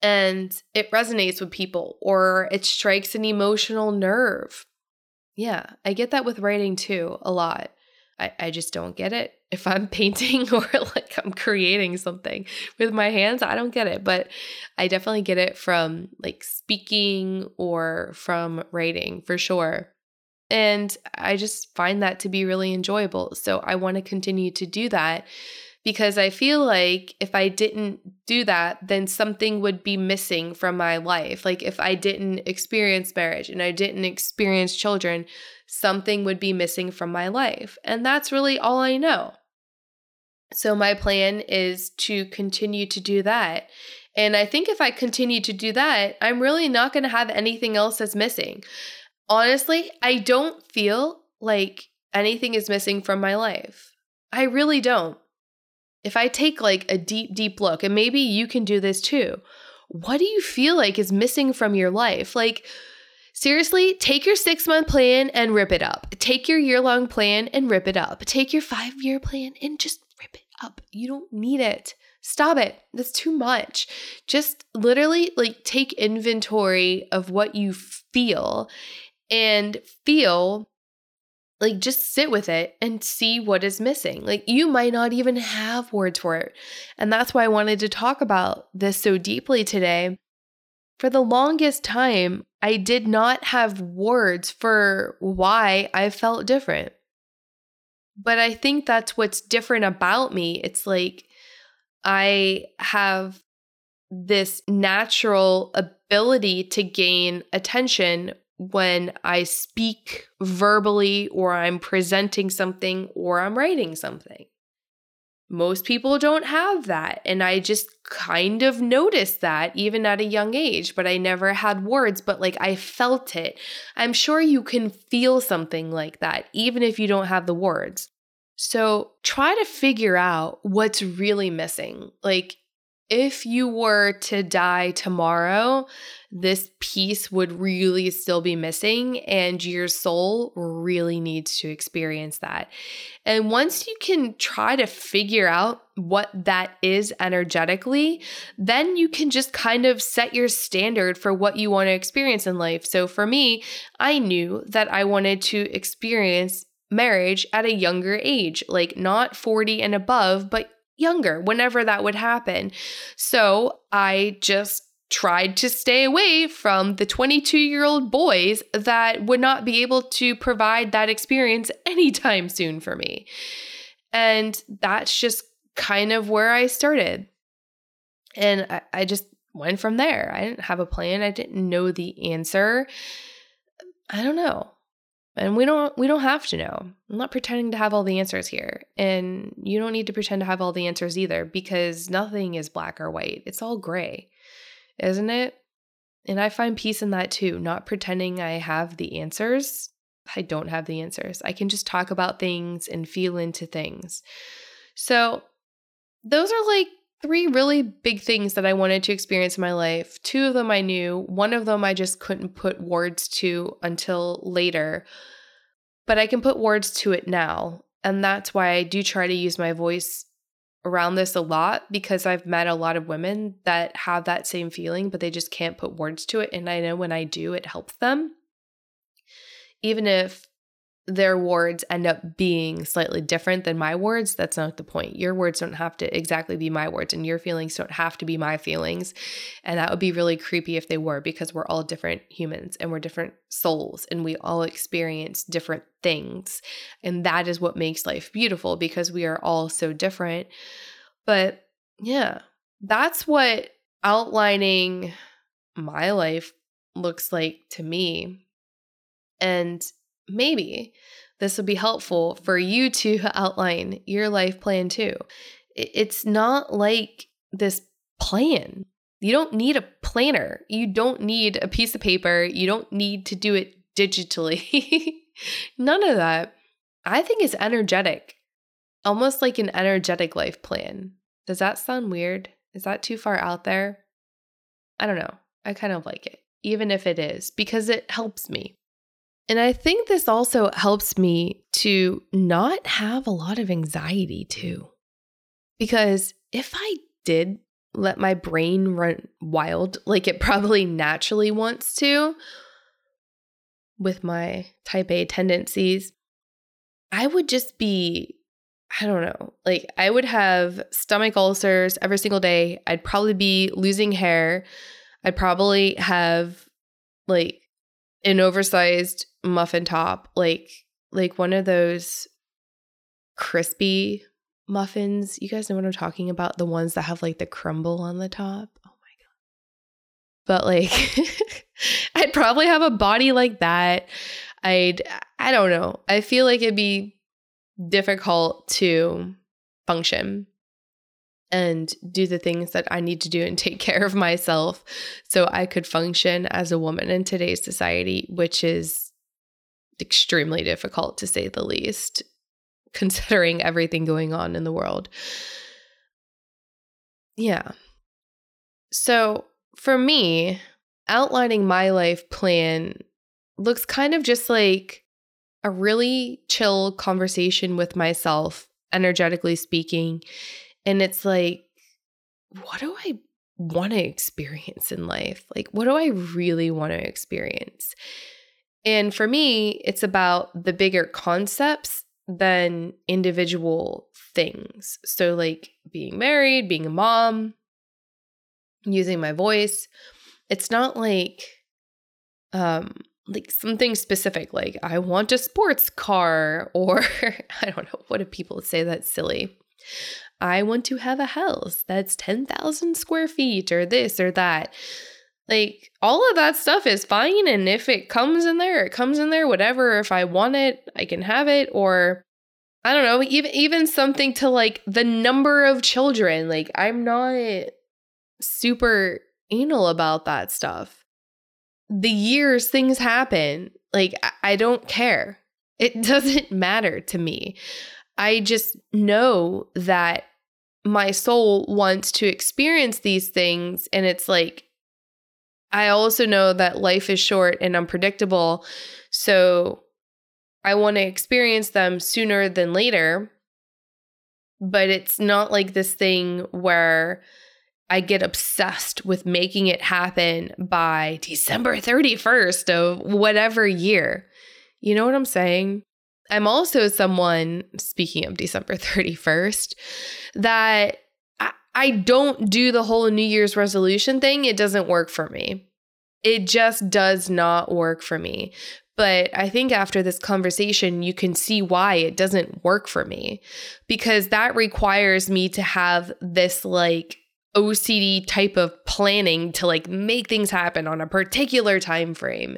And it resonates with people or it strikes an emotional nerve. Yeah, I get that with writing too a lot. I just don't get it if I'm painting or like I'm creating something with my hands. I don't get it, but I definitely get it from like speaking or from writing for sure. And I just find that to be really enjoyable. So I want to continue to do that. Because I feel like if I didn't do that, then something would be missing from my life. Like if I didn't experience marriage and I didn't experience children, something would be missing from my life. And that's really all I know. So my plan is to continue to do that. And I think if I continue to do that, I'm really not going to have anything else that's missing. Honestly, I don't feel like anything is missing from my life. I really don't. If I take like a deep, deep look, and maybe you can do this too, what do you feel like is missing from your life? Like seriously, take your 6-month plan and rip it up. Take your 1-year-long plan and rip it up. Take your 5-year plan and just rip it up. You don't need it. Stop it. That's too much. Just literally like take inventory of what you feel and feel. Like just sit with it and see what is missing. Like you might not even have words for it. And that's why I wanted to talk about this so deeply today. For the longest time, I did not have words for why I felt different. But I think that's what's different about me. It's like I have this natural ability to gain attention when I speak verbally or I'm presenting something or I'm writing something. Most people don't have that. And I just kind of noticed that even at a young age, but I never had words, but like I felt it. I'm sure you can feel something like that, even if you don't have the words. So try to figure out what's really missing. Like if you were to die tomorrow, this piece would really still be missing and your soul really needs to experience that. And once you can try to figure out what that is energetically, then you can just kind of set your standard for what you want to experience in life. So for me, I knew that I wanted to experience marriage at a younger age, like not 40 and above, but younger, whenever that would happen. So I just tried to stay away from the 22-year-old boys that would not be able to provide that experience anytime soon for me. And that's just kind of where I started. And I just went from there. I didn't have a plan. I didn't know the answer. I don't know. And we don't have to know. I'm not pretending to have all the answers here. And you don't need to pretend to have all the answers either, because nothing is black or white. It's all gray, isn't it? And I find peace in that too, not pretending I have the answers. I don't have the answers. I can just talk about things and feel into things. So those are like 3 really big things that I wanted to experience in my life. 2 of them I knew. 1 of them I just couldn't put words to until later, but I can put words to it now. And that's why I do try to use my voice around this a lot, because I've met a lot of women that have that same feeling, but they just can't put words to it. And I know when I do, it helps them, even if their words end up being slightly different than my words. That's not the point. Your words don't have to exactly be my words, and your feelings don't have to be my feelings. And that would be really creepy if they were, because we're all different humans and we're different souls and we all experience different things. And that is what makes life beautiful, because we are all so different. But yeah, that's what outlining my life looks like to me. And maybe this would be helpful for you to outline your life plan too. It's not like this plan. You don't need a planner. You don't need a piece of paper. You don't need to do it digitally. None of that. I think it's energetic, almost like an energetic life plan. Does that sound weird? Is that too far out there? I don't know. I kind of like it, even if it is, because it helps me. And I think this also helps me to not have a lot of anxiety too, because if I did let my brain run wild, like it probably naturally wants to with my type A tendencies, I would just be, I don't know, like I would have stomach ulcers every single day. I'd probably be losing hair. I'd probably have like an oversized muffin top, like one of those crispy muffins. You guys know what I'm talking about? The ones that have like the crumble on the top. Oh my God. But like, I'd probably have a body like that. I don't know. I feel like it'd be difficult to function and do the things that I need to do and take care of myself so I could function as a woman in today's society, which is extremely difficult to say the least, considering everything going on in the world. Yeah. So for me, outlining my life plan looks kind of just like a really chill conversation with myself, energetically speaking. And it's like, what do I want to experience in life? Like, what do I really want to experience? And for me, it's about the bigger concepts than individual things. So like being married, being a mom, using my voice. It's not like like something specific, like I want a sports car, or I don't know, what do people say that's silly? I want to have a house that's 10,000 square feet or this or that. Like all of that stuff is fine. And if it comes in there, it comes in there, whatever. If I want it, I can have it. Or I don't know, even something to like the number of children. Like I'm not super anal about that stuff. The years things happen. Like I don't care. It doesn't matter to me. I just know that my soul wants to experience these things. And it's like, I also know that life is short and unpredictable. So I want to experience them sooner than later. But it's not like this thing where I get obsessed with making it happen by December 31st of whatever year. You know what I'm saying? I'm also someone, speaking of December 31st, that I don't do the whole New Year's resolution thing. It doesn't work for me. It just does not work for me. But I think after this conversation, you can see why it doesn't work for me, because that requires me to have this like OCD type of planning to like make things happen on a particular time frame.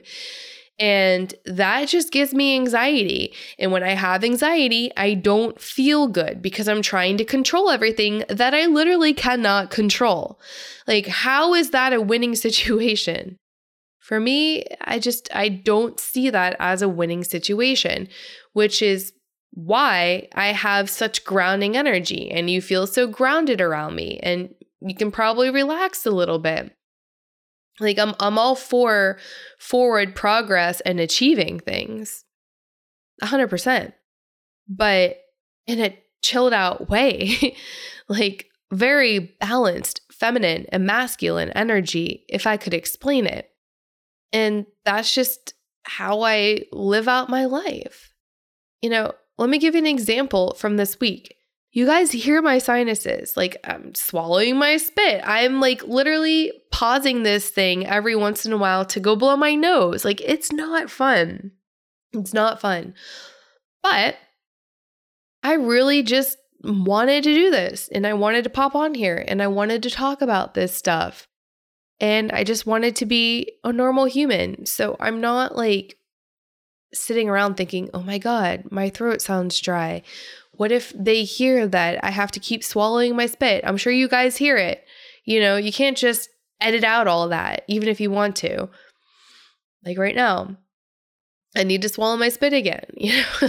And that just gives me anxiety. And when I have anxiety, I don't feel good because I'm trying to control everything that I literally cannot control. Like, how is that a winning situation? For me, I don't see that as a winning situation, which is why I have such grounding energy and you feel so grounded around me and you can probably relax a little bit. Like I'm all for forward progress and achieving things, 100%. But in a chilled out way, like very balanced, feminine and masculine energy, if I could explain it. And that's just how I live out my life. You know, let me give you an example from this week. You guys hear my sinuses, like I'm swallowing my spit. I'm like literally pausing this thing every once in a while to go blow my nose. Like it's not fun. It's not fun. But I really just wanted to do this and I wanted to pop on here and I wanted to talk about this stuff. And I just wanted to be a normal human. So I'm not like sitting around thinking, oh my God, my throat sounds dry. What if they hear that I have to keep swallowing my spit? I'm sure you guys hear it. You know, you can't just edit out all that, even if you want to. Like right now, I need to swallow my spit again. You know,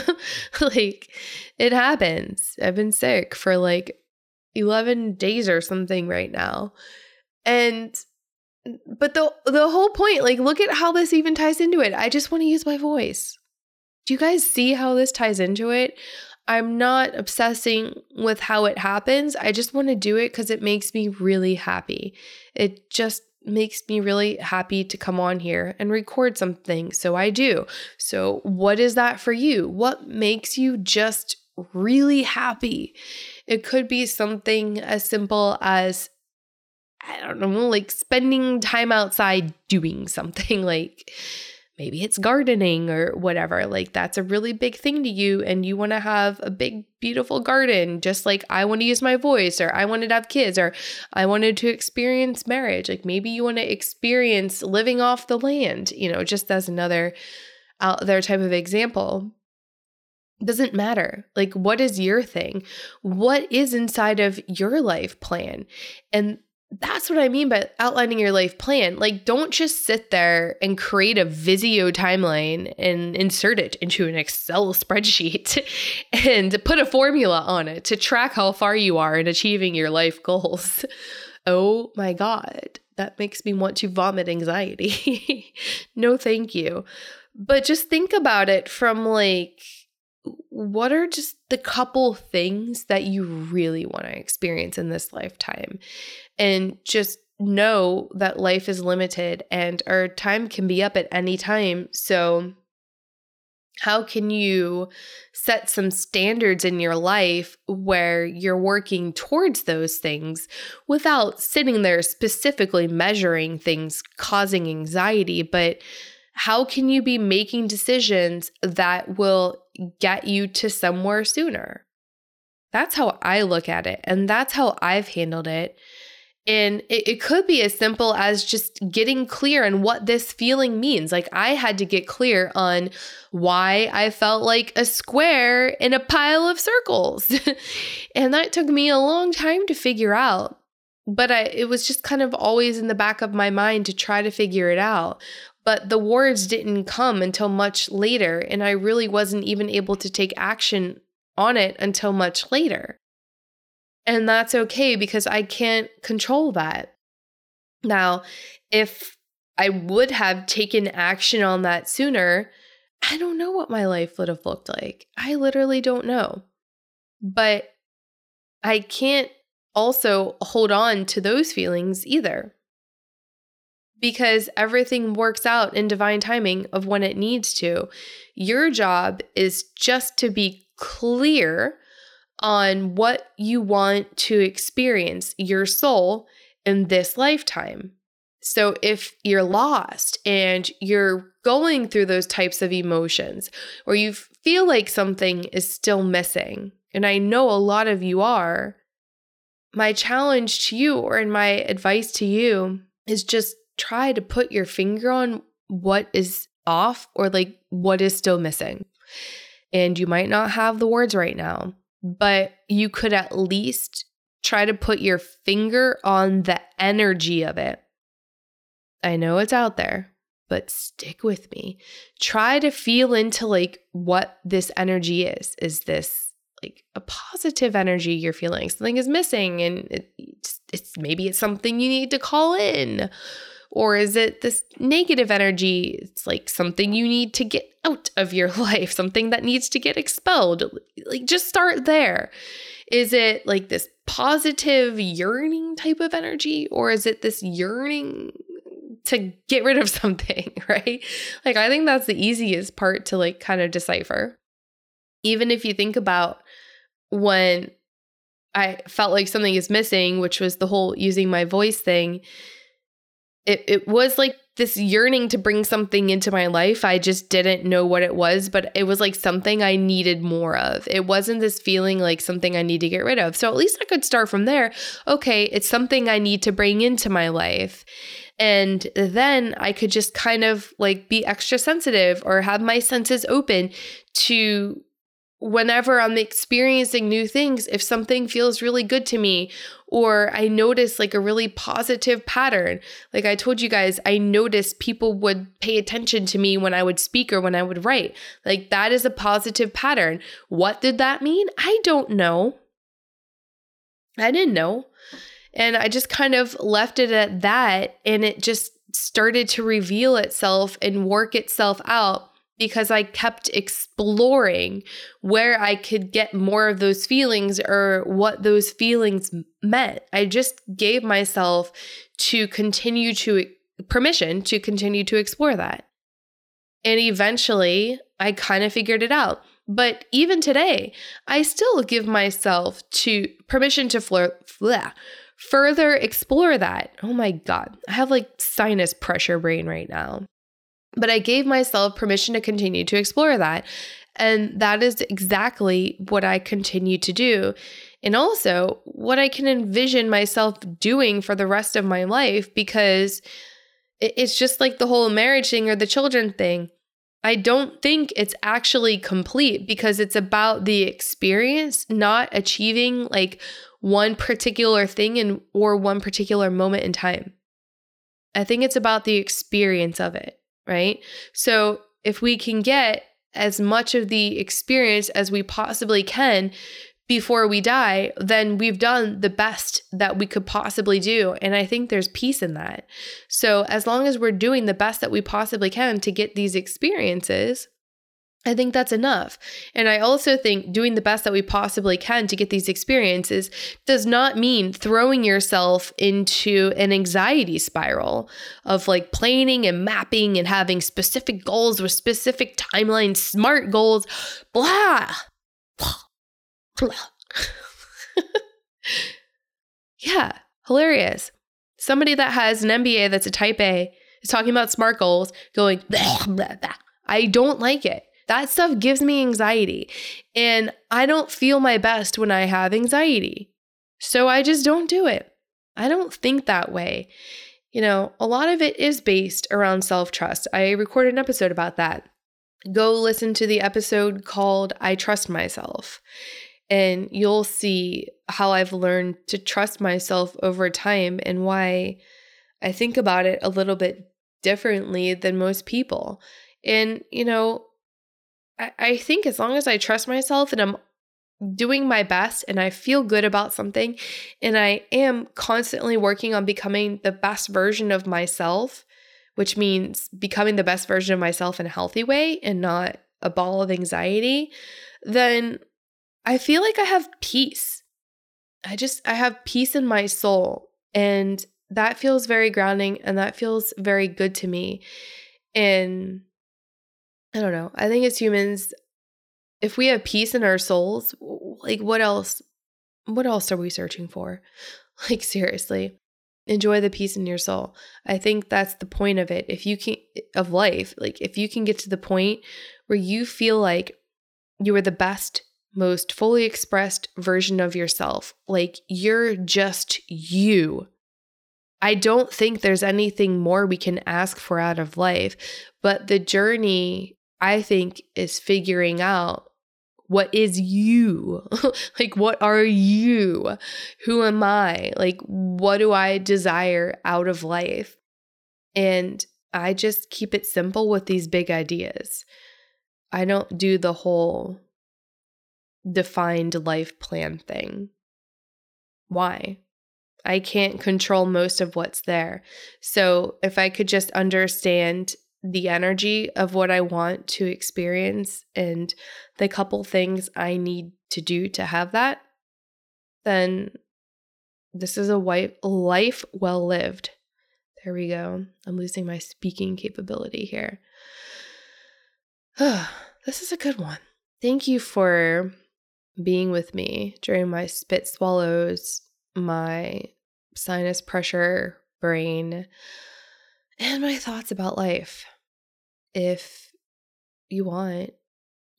like it happens. I've been sick for like 11 days or something right now. But the whole point, like look at how this even ties into it. I just want to use my voice. Do you guys see how this ties into it? I'm not obsessing with how it happens. I just want to do it because it makes me really happy. It just makes me really happy to come on here and record something. So I do. So what is that for you? What makes you just really happy? It could be something as simple as, I don't know, like spending time outside doing something, like maybe it's gardening or whatever. Like that's a really big thing to you and you want to have a big, beautiful garden, just like I want to use my voice or I wanted to have kids or I wanted to experience marriage. Like maybe you want to experience living off the land, you know, just as another out there type of example. Doesn't matter. Like what is your thing? What is inside of your life plan? And that's what I mean by outlining your life plan. Like, don't just sit there and create a Visio timeline and insert it into an Excel spreadsheet and put a formula on it to track how far you are in achieving your life goals. Oh my God, that makes me want to vomit anxiety. No, thank you. But just think about it from like, what are just the couple things that you really want to experience in this lifetime? And just know that life is limited and our time can be up at any time. So how can you set some standards in your life where you're working towards those things without sitting there specifically measuring things causing anxiety, but how can you be making decisions that will get you to somewhere sooner? That's how I look at it. And that's how I've handled it. And it could be as simple as just getting clear on what this feeling means. Like I had to get clear on why I felt like a square in a pile of circles. And that took me a long time to figure out. But it was just kind of always in the back of my mind to try to figure it out. But the words didn't come until much later, and I really wasn't even able to take action on it until much later. And that's okay because I can't control that. Now, if I would have taken action on that sooner, I don't know what my life would have looked like. I literally don't know. But I can't also hold on to those feelings either, because everything works out in divine timing of when it needs to. Your job is just to be clear on what you want to experience, your soul, in this lifetime. So if you're lost and you're going through those types of emotions, or you feel like something is still missing, and I know a lot of you are, my challenge to you or in my advice to you is just try to put your finger on what is off or like what is still missing. And you might not have the words right now, but you could at least try to put your finger on the energy of it. I know it's out there, but stick with me. Try to feel into like what this energy is. Is this like a positive energy you're feeling? Something is missing and it's maybe it's something you need to call in. Or is it this negative energy? It's like something you need to get out of your life, something that needs to get expelled. Like, just start there. Is it like this positive yearning type of energy? Or is it this yearning to get rid of something, right? Like, I think that's the easiest part to like kind of decipher. Even if you think about when I felt like something is missing, which was the whole using my voice thing, it was like this yearning to bring something into my life. I just didn't know what it was, but it was like something I needed more of. It wasn't this feeling like something I need to get rid of. So at least I could start from there. Okay, it's something I need to bring into my life. And then I could just kind of like be extra sensitive or have my senses open to whenever I'm experiencing new things. If something feels really good to me, or I notice like a really positive pattern, like I told you guys, I noticed people would pay attention to me when I would speak or when I would write. Like, that is a positive pattern. What did that mean? I don't know. I didn't know. And I just kind of left it at that, and it just started to reveal itself and work itself out because I kept exploring where I could get more of those feelings or what those feelings meant. I just gave myself permission to continue to explore that. And eventually, I kind of figured it out. But even today, I still give myself permission to further explore that. Oh my God. I have like sinus pressure brain right now. But I gave myself permission to continue to explore that. And that is exactly what I continue to do. And also what I can envision myself doing for the rest of my life, because it's just like the whole marriage thing or the children thing. I don't think it's actually complete because it's about the experience, not achieving like one particular thing or one particular moment in time. I think it's about the experience of it, right? So if we can get as much of the experience as we possibly can before we die, then we've done the best that we could possibly do. And I think there's peace in that. So as long as we're doing the best that we possibly can to get these experiences, I think that's enough. And I also think doing the best that we possibly can to get these experiences does not mean throwing yourself into an anxiety spiral of like planning and mapping and having specific goals with specific timelines, SMART goals, blah, blah, blah. Yeah, hilarious. Somebody that has an MBA that's a type A is talking about SMART goals going, blah, blah, blah. I don't like it. That stuff gives me anxiety, and I don't feel my best when I have anxiety. So I just don't do it. I don't think that way. You know, a lot of it is based around self-trust. I recorded an episode about that. Go listen to the episode called I Trust Myself, and you'll see how I've learned to trust myself over time and why I think about it a little bit differently than most people. And, you know, I think as long as I trust myself and I'm doing my best and I feel good about something and I am constantly working on becoming the best version of myself, which means becoming the best version of myself in a healthy way and not a ball of anxiety, then I feel like I have peace. I have peace in my soul, and that feels very grounding and that feels very good to me. And I don't know. I think as humans, if we have peace in our souls, like what else? What else are we searching for? Like, seriously, enjoy the peace in your soul. I think that's the point of it. Of life, like if you can get to the point where you feel like you are the best, most fully expressed version of yourself, like you're just you. I don't think there's anything more we can ask for out of life, but the journey, I think, is figuring out what is you? Like, what are you? Who am I? Like, what do I desire out of life? And I just keep it simple with these big ideas. I don't do the whole defined life plan thing. Why? I can't control most of what's there. So if I could just understand the energy of what I want to experience and the couple things I need to do to have that, then this is a life well lived. There we go. I'm losing my speaking capability here. This is a good one. Thank you for being with me during my spit swallows, my sinus pressure, brain, and my thoughts about life. If you want,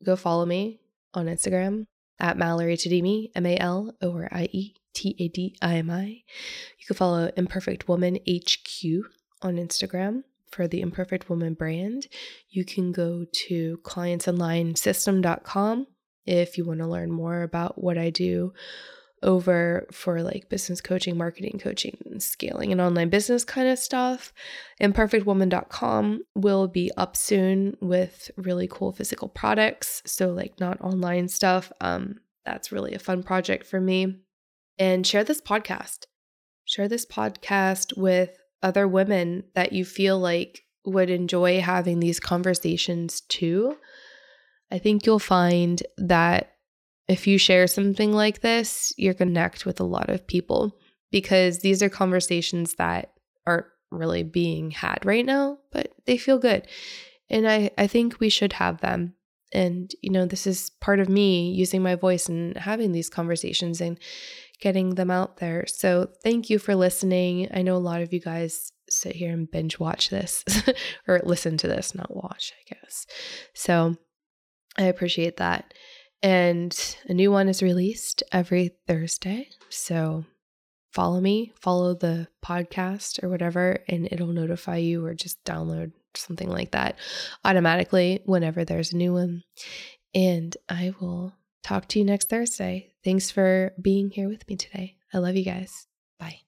go follow me on Instagram at Mallory Tadimi, MalloryTadimi. You can follow Imperfect Woman HQ on Instagram for the Imperfect Woman brand. You can go to clientsonline.system.com if you want to learn more about what I do over for like business coaching, marketing coaching, scaling an online business kind of stuff. Imperfectwoman.com will be up soon with really cool physical products. So like not online stuff. That's really a fun project for me. And share this podcast. Share this podcast with other women that you feel like would enjoy having these conversations too. I think you'll find that if you share something like this, you're going to connect with a lot of people because these are conversations that aren't really being had right now, but they feel good. And I think we should have them. And, you know, this is part of me using my voice and having these conversations and getting them out there. So thank you for listening. I know a lot of you guys sit here and binge watch this or listen to this, not watch, I guess. So I appreciate that. And a new one is released every Thursday. So follow me, follow the podcast or whatever, and it'll notify you or just download something like that automatically whenever there's a new one. And I will talk to you next Thursday. Thanks for being here with me today. I love you guys. Bye.